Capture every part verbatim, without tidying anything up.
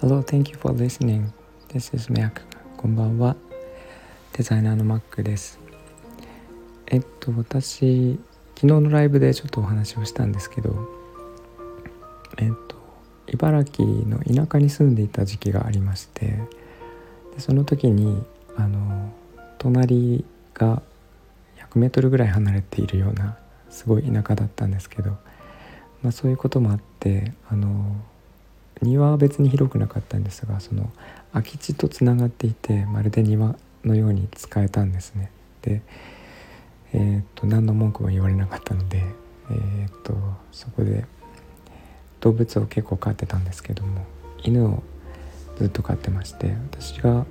Hello, thank you for listening. This is Mac. こんばんは。デザイナーの Mac です。えっと、私、昨日のライブでちょっとお話をしたんですけど、えっと、茨城の田舎に住んでいた時期がありまして、でその時に、あの、隣がひゃくメートルぐらい離れているような、すごい田舎だったんですけど、まあ、そういうこともあって、あの、庭は別に広くなかったんですが、その空き地とつながっていて、まるで庭のように使えたんですね。で、えー、っと何の文句も言われなかったので、えー、っとそこで動物を結構飼ってたんですけども、犬をずっと飼ってまして、私が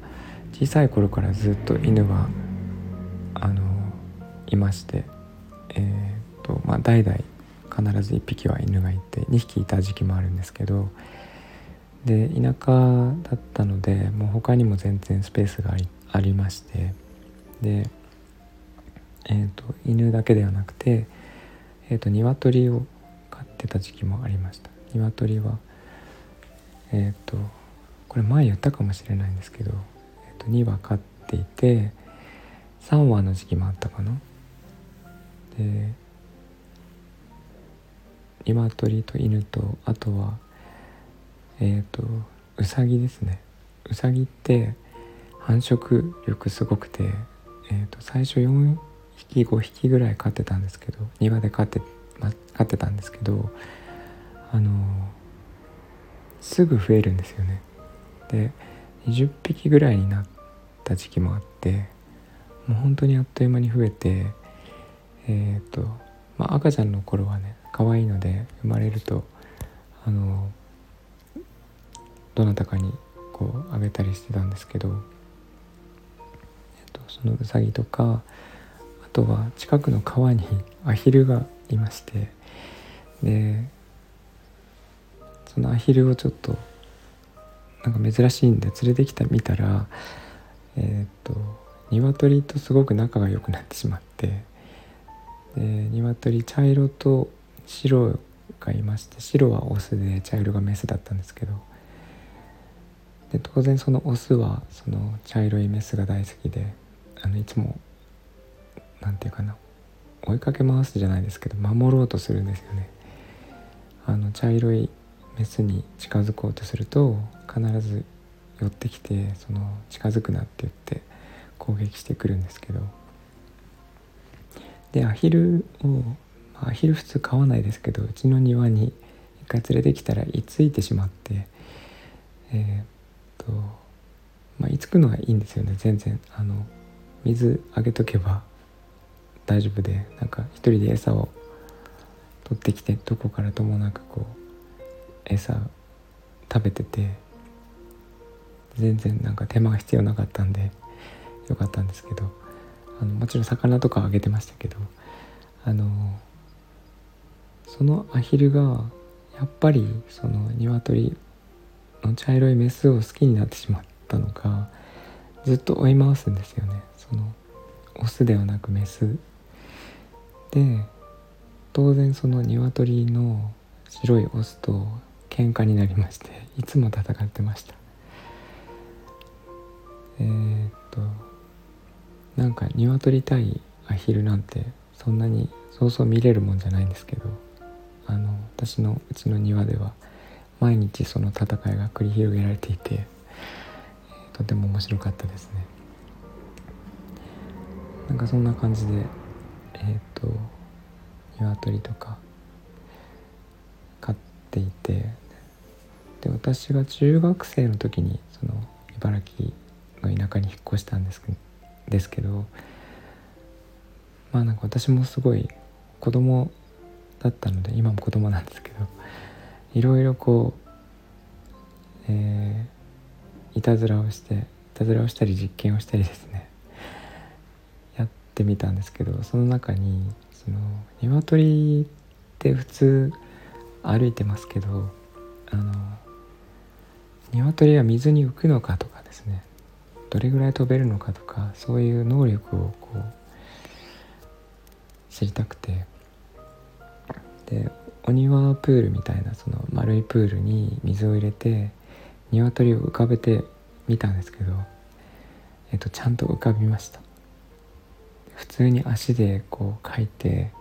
小さい頃からずっと犬はあのいまして、えー、っとまあ代々必ずいっぴきは犬がいて、にひきいた時期もあるんですけど、で田舎だったのでもう他にも全然スペースがあ り, ありまして、で、えー、と犬だけではなくて、えー、と鶏を飼ってた時期もありました。鶏は、えー、とこれ前言ったかもしれないんですけど、えー、とにわ飼っていて、さんわの時期もあったかな。で鶏と犬と、あとはえっとウサギですね。ウサギって繁殖力すごくて、えー、と最初よんひきごひきぐらい飼ってたんですけど、庭で飼って、ま、飼ってたんですけど、あのー、すぐ増えるんですよね。でにじゅっぴきぐらいになった時期もあって、もう本当にあっという間に増えて、えっと、まあ、赤ちゃんの頃はね可愛いので、生まれるとあのーどなたかにこうあげたりしてたんですけど、えっと、そのウサギとか、あとは近くの川にアヒルがいまして、でそのアヒルをちょっとなんか珍しいんで連れてきた見たら、えっと鶏とすごく仲が良くなってしまって、で鶏茶色と白がいまして、白はオスで茶色がメスだったんですけど、で当然そのオスはその茶色いメスが大好きで、あのいつもなんていうかな、追いかけ回すじゃないですけど守ろうとするんですよね。あの茶色いメスに近づこうとすると必ず寄ってきて、その近づくなって言って攻撃してくるんですけど、でアヒルを、アヒル普通飼わないですけど、うちの庭に一回連れてきたら居ついてしまって、えーまあ、いつくのはいいんですよね。全然あの水あげとけば大丈夫で、なんか一人で餌を取ってきて、どこからともなくこう餌食べてて、全然なんか手間が必要なかったんでよかったんですけど、あのもちろん魚とかあげてましたけど、あのそのアヒルがやっぱりその鶏茶色いメスを好きになってしまったのか、ずっと追い回すんですよね。そのオスではなくメスで、当然その鶏の白いオスと喧嘩になりまして、いつも戦ってました。えー、っとなんか鶏対アヒルなんてそんなにそうそう見れるもんじゃないんですけど、あの私のうちの庭では毎日その戦いが繰り広げられていて、とても面白かったですね。なんかそんな感じで、えーと、鶏とか飼っていて、で私が中学生の時にその茨城の田舎に引っ越したんですですけど、まあなんか私もすごい子供だったので、今も子供なんですけど、いろいろこう、えー、いたずらをしていたずらをしたり実験をしたりですね、やってみたんですけど、その中にその鶏って普通歩いてますけど、あの鶏は水に浮くのかとかですね、どれぐらい飛べるのかとか、そういう能力をこう知りたくて、でお庭プールみたいなその丸いプールに水を入れて鶏を浮かべてみたんですけど、えっと、ちゃんと浮かびました。普通に足でこうかいて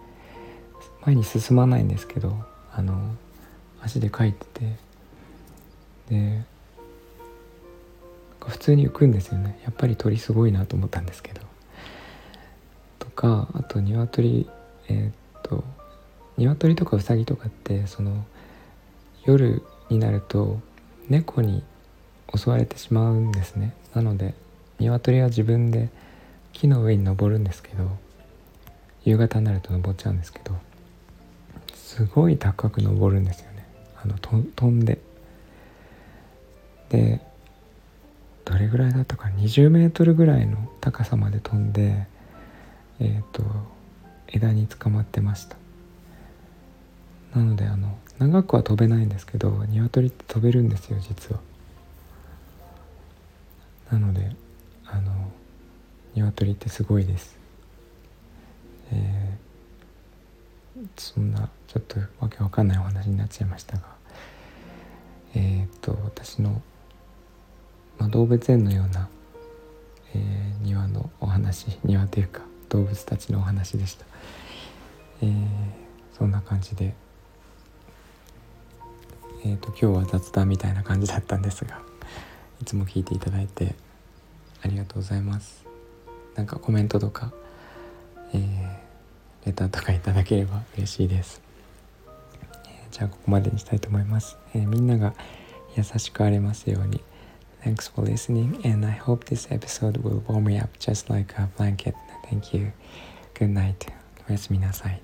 前に進まないんですけど、あの足でかいてて、で普通に浮くんですよね。やっぱり鳥すごいなと思ったんですけど、とかあと鶏、えー、っと鶏とかウサギとかってその夜になると猫に襲われてしまうんですね。なので鶏は自分で木の上に登るんですけど、夕方になると登っちゃうんですけど、すごい高く登るんですよね。あのと飛んででどれぐらいだったかにじゅうメートルぐらいの高さまで飛んで、えーと、枝につかまってました。なのであの長くは飛べないんですけど、鶏って飛べるんですよ実は。なのであの鶏ってすごいです、えー、そんなちょっとわけわかんないお話になっちゃいましたが、えーと私のまあ、動物園のような、えー、庭のお話、庭というか動物たちのお話でした、えー、そんな感じで、えーと、今日は雑談みたいな感じだったんですが、いつも聞いていただいてありがとうございます。なんかコメントとか、えー、レターとかいただければ嬉しいです、えー、じゃあここまでにしたいと思います、えー、みんなが優しくありますように。Thanks for listening, and I hope this episode will warm me up just like a blanket. Thank you. Good night. おやすみなさい。